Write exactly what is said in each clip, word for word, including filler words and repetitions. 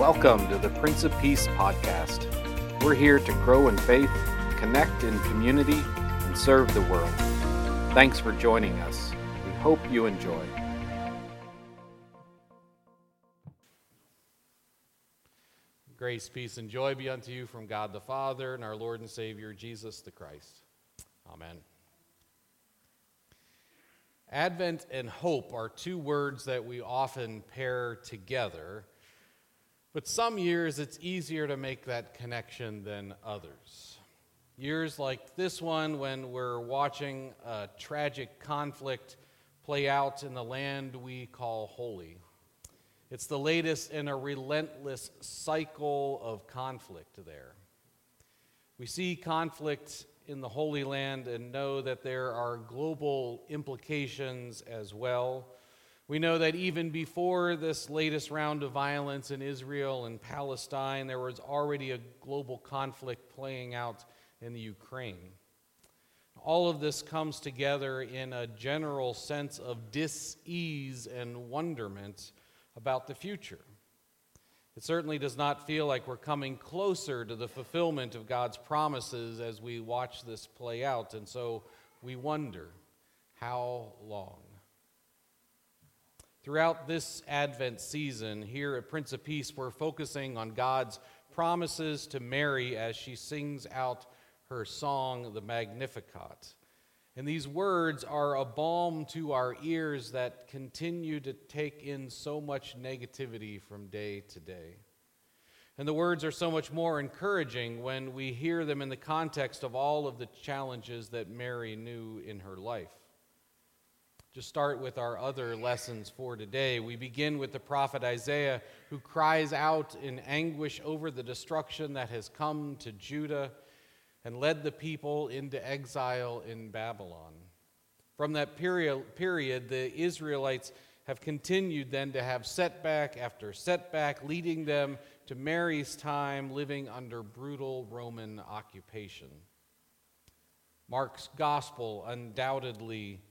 Welcome to the Prince of Peace podcast. We're here to grow in faith, connect in community, and serve the world. Thanks for joining us. We hope you enjoy. Grace, peace, and joy be unto you from God the Father and our Lord and Savior, Jesus the Christ. Amen. Advent and hope are two words that we often pair together, but some years it's easier to make that connection than others. Years like this one, when we're watching a tragic conflict play out in the land we call holy. It's the latest in a relentless cycle of conflict there. We see conflict in the Holy Land and know that there are global implications as well. We know that even before this latest round of violence in Israel and Palestine, there was already a global conflict playing out in the Ukraine. All of this comes together in a general sense of dis-ease and wonderment about the future. It certainly does not feel like we're coming closer to the fulfillment of God's promises as we watch this play out, and so we wonder, how long? Throughout this Advent season, here at Prince of Peace, we're focusing on God's promises to Mary as she sings out her song, the Magnificat. And these words are a balm to our ears that continue to take in so much negativity from day to day. And the words are so much more encouraging when we hear them in the context of all of the challenges that Mary knew in her life. Just start with our other lessons for today. We begin with the prophet Isaiah, who cries out in anguish over the destruction that has come to Judah and led the people into exile in Babylon. From that period, period, the Israelites have continued then to have setback after setback, leading them to Mary's time living under brutal Roman occupation. Mark's gospel undoubtedly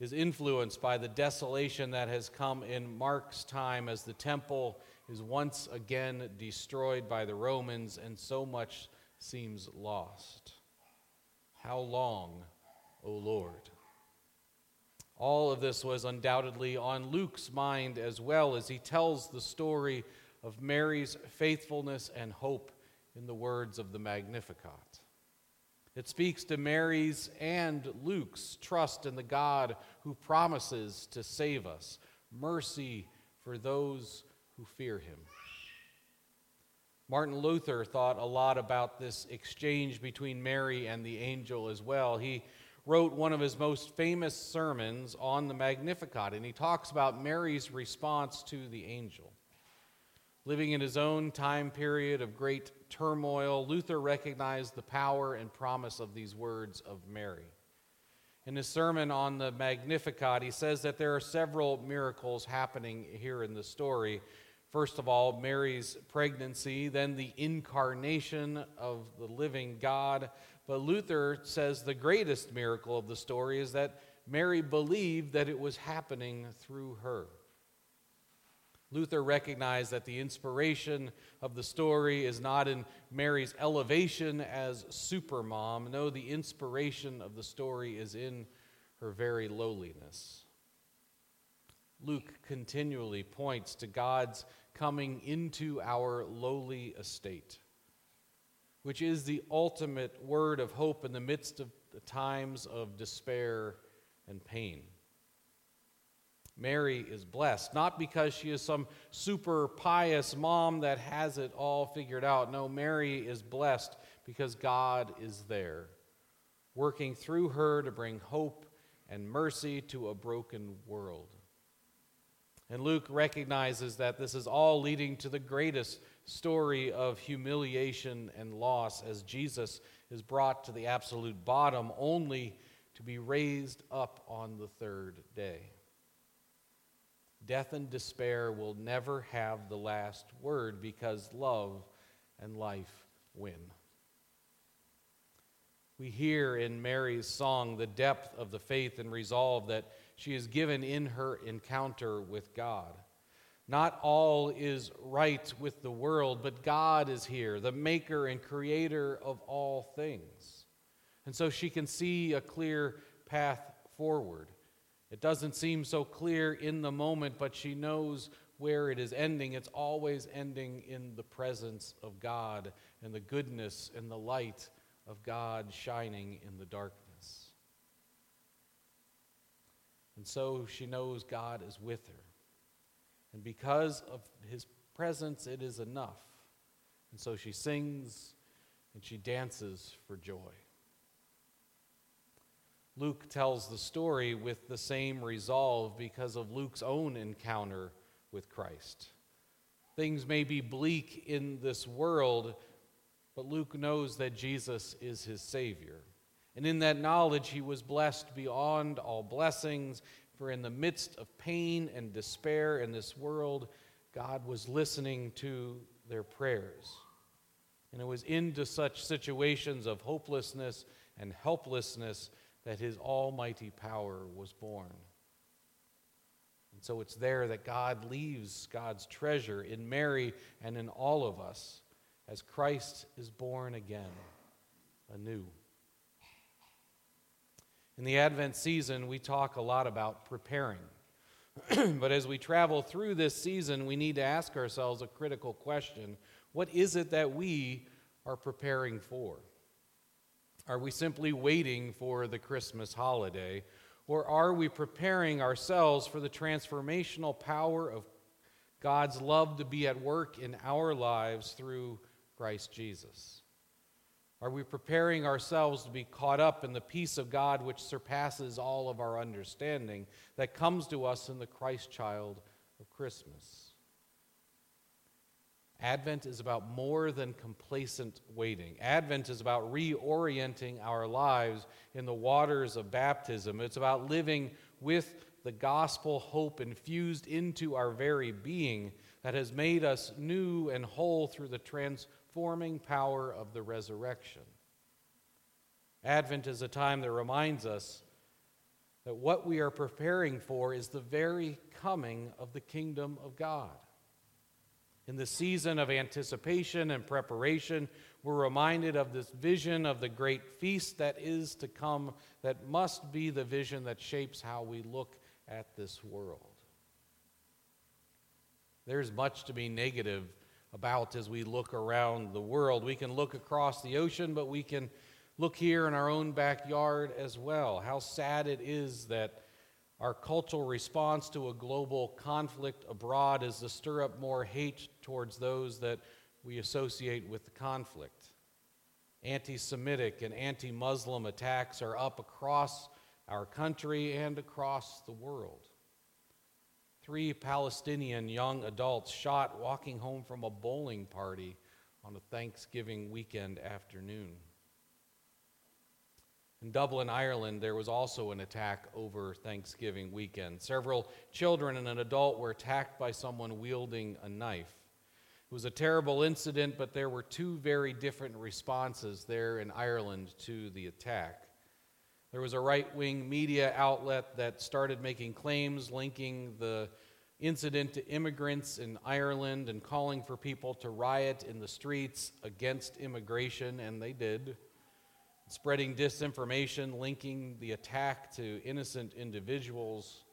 is influenced by the desolation that has come in Mark's time as the temple is once again destroyed by the Romans and so much seems lost. How long, O Lord? All of this was undoubtedly on Luke's mind as well as he tells the story of Mary's faithfulness and hope in the words of the Magnificat. It speaks to Mary's and Luke's trust in the God who promises to save us, mercy for those who fear him. Martin Luther thought a lot about this exchange between Mary and the angel as well. He wrote one of his most famous sermons on the Magnificat, and he talks about Mary's response to the angel. Living in his own time period of great turmoil, Luther recognized the power and promise of these words of Mary. In his sermon on the Magnificat, he says that there are several miracles happening here in the story. First of all, Mary's pregnancy, then the incarnation of the living God. But Luther says the greatest miracle of the story is that Mary believed that it was happening through her. Luther recognized that the inspiration of the story is not in Mary's elevation as supermom. No, the inspiration of the story is in her very lowliness. Luke continually points to God's coming into our lowly estate, which is the ultimate word of hope in the midst of the times of despair and pain. Mary is blessed, not because she is some super pious mom that has it all figured out. No, Mary is blessed because God is there, working through her to bring hope and mercy to a broken world. And Luke recognizes that this is all leading to the greatest story of humiliation and loss as Jesus is brought to the absolute bottom only to be raised up on the third day. Death and despair will never have the last word because love and life win. We hear in Mary's song the depth of the faith and resolve that she is given in her encounter with God. Not all is right with the world, but God is here, the maker and creator of all things. And so she can see a clear path forward. It doesn't seem so clear in the moment, but she knows where it is ending. It's always ending in the presence of God and the goodness and the light of God shining in the darkness. And so she knows God is with her. And because of his presence, it is enough. And so she sings and she dances for joy. Luke tells the story with the same resolve because of Luke's own encounter with Christ. Things may be bleak in this world, but Luke knows that Jesus is his Savior. And in that knowledge, he was blessed beyond all blessings. For in the midst of pain and despair in this world, God was listening to their prayers. And it was into such situations of hopelessness and helplessness that his almighty power was born. And so it's there that God leaves God's treasure in Mary and in all of us as Christ is born again, anew. In the Advent season, we talk a lot about preparing. But as we travel through this season, we need to ask ourselves a critical question. What is it that we are preparing for? Are we simply waiting for the Christmas holiday? Or are we preparing ourselves for the transformational power of God's love to be at work in our lives through Christ Jesus? Are we preparing ourselves to be caught up in the peace of God which surpasses all of our understanding that comes to us in the Christ child of Christmas? Advent is about more than complacent waiting. Advent is about reorienting our lives in the waters of baptism. It's about living with the gospel hope infused into our very being that has made us new and whole through the transformation. Forming power of the resurrection. Advent is a time that reminds us that what we are preparing for is the very coming of the kingdom of God. In the season of anticipation and preparation, we're reminded of this vision of the great feast that is to come, that must be the vision that shapes how we look at this world. There's much to be negative about as we look around the world. We can look across the ocean, but we can look here in our own backyard as well. How sad it is that our cultural response to a global conflict abroad is to stir up more hate towards those that we associate with the conflict. Anti-Semitic and anti-Muslim attacks are up across our country and across the world. Three Palestinian young adults shot walking home from a bowling party on a Thanksgiving weekend afternoon. In Dublin, Ireland, there was also an attack over Thanksgiving weekend. Several children and an adult were attacked by someone wielding a knife. It was a terrible incident, but there were two very different responses there in Ireland to the attack. There was a right-wing media outlet that started making claims linking the incident to immigrants in Ireland and calling for people to riot in the streets against immigration, and they did, spreading disinformation linking the attack to innocent individuals.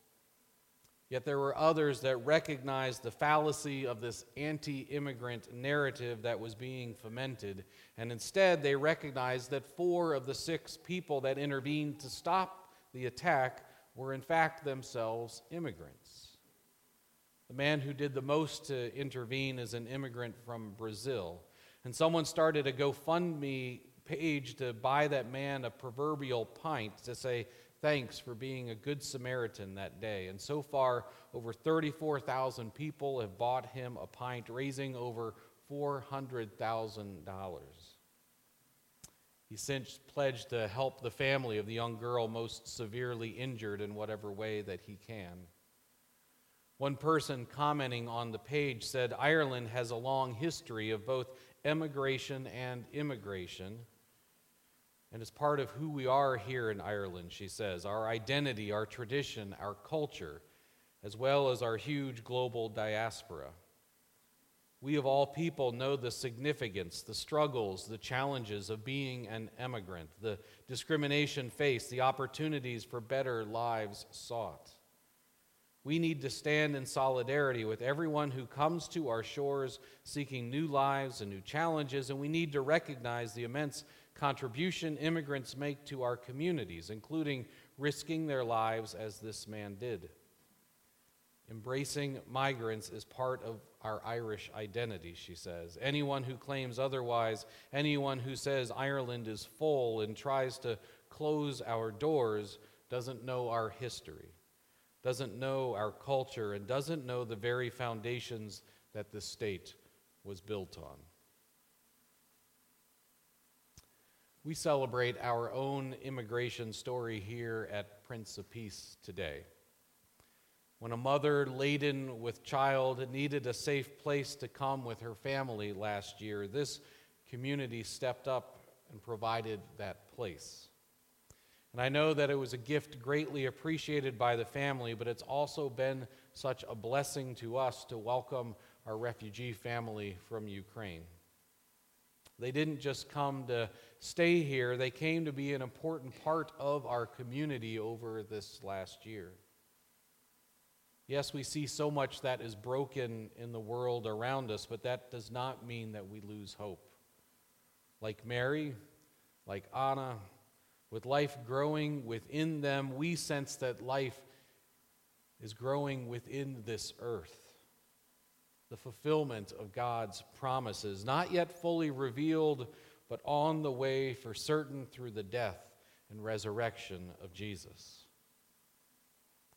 Yet there were others that recognized the fallacy of this anti-immigrant narrative that was being fomented, and instead they recognized that four of the six people that intervened to stop the attack were in fact themselves immigrants. The man who did the most to intervene is an immigrant from Brazil, and someone started a GoFundMe page to buy that man a proverbial pint to say, "Thanks for being a good Samaritan" that day. And so far, over thirty-four thousand people have bought him a pint, raising over four hundred thousand dollars. He since pledged to help the family of the young girl most severely injured in whatever way that he can. One person commenting on the page said, "Ireland has a long history of both emigration and immigration. And it's part of who we are here in Ireland," she says, "our identity, our tradition, our culture. as well as our huge global diaspora. We of all people know the significance, the struggles, the challenges of being an emigrant, the discrimination faced, the opportunities for better lives sought. We need to stand in solidarity with everyone who comes to our shores seeking new lives and new challenges, and we need to recognize the immense contribution immigrants make to our communities, including risking their lives as this man did. Embracing migrants is part of our Irish identity, she says. Anyone who claims otherwise, anyone who says Ireland is full and tries to close our doors, doesn't know our history, doesn't know our culture, and doesn't know the very foundations that this state was built on. We celebrate our own immigration story here at Prince of Peace today. When a mother laden with child needed a safe place to come with her family last year, this community stepped up and provided that place. And I know that it was a gift greatly appreciated by the family, but it's also been such a blessing to us to welcome our refugee family from Ukraine. They didn't just come to stay here, they came to be an important part of our community over this last year. Yes, we see so much that is broken in the world around us, but that does not mean that we lose hope. Like Mary, like Anna, with life growing within them, we sense that life is growing within this earth. The fulfillment of God's promises, not yet fully revealed, but on the way for certain through the death and resurrection of Jesus.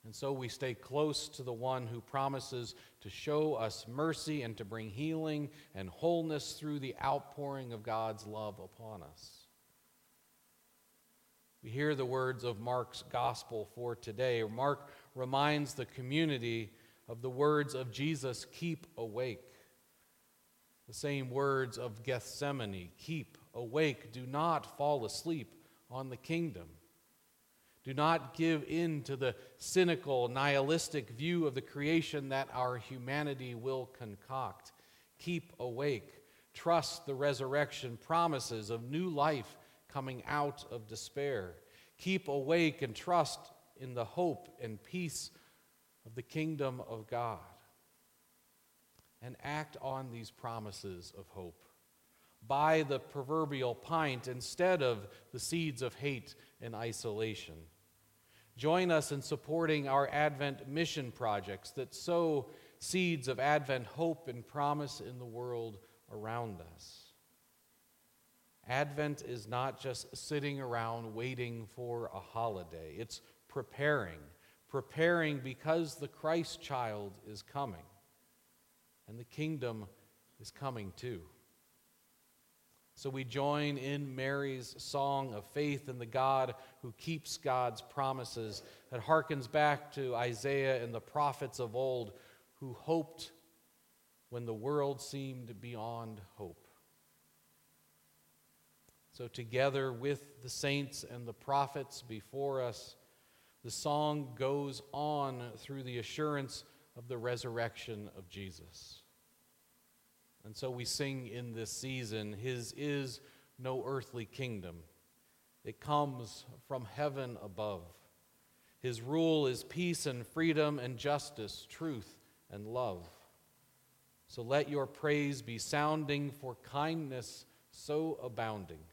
And so we stay close to the one who promises to show us mercy and to bring healing and wholeness through the outpouring of God's love upon us. We hear the words of Mark's gospel for today. Mark reminds the community of the words of Jesus, keep awake. The same words of Gethsemane, keep awake. Do not fall asleep on the kingdom. Do not give in to the cynical, nihilistic view of the creation that our humanity will concoct. Keep awake. Trust the resurrection promises of new life coming out of despair. Keep awake and trust in the hope and peace of the kingdom of God. And act on these promises of hope. Buy the proverbial pint instead of the seeds of hate and isolation. Join us in supporting our Advent mission projects that sow seeds of Advent hope and promise in the world around us. Advent is not just sitting around waiting for a holiday. It's preparing, preparing because the Christ child is coming, and the kingdom is coming too. So we join in Mary's song of faith in the God who keeps God's promises that harkens back to Isaiah and the prophets of old who hoped when the world seemed beyond hope. So together with the saints and the prophets before us, the song goes on through the assurance of the resurrection of Jesus. And so we sing in this season, His is no earthly kingdom. It comes from heaven above. His rule is peace and freedom and justice, truth and love. So let your praise be sounding for kindness so abounding.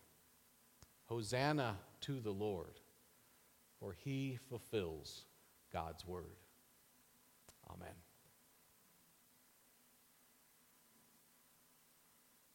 Hosanna to the Lord, for he fulfills God's word. Amen.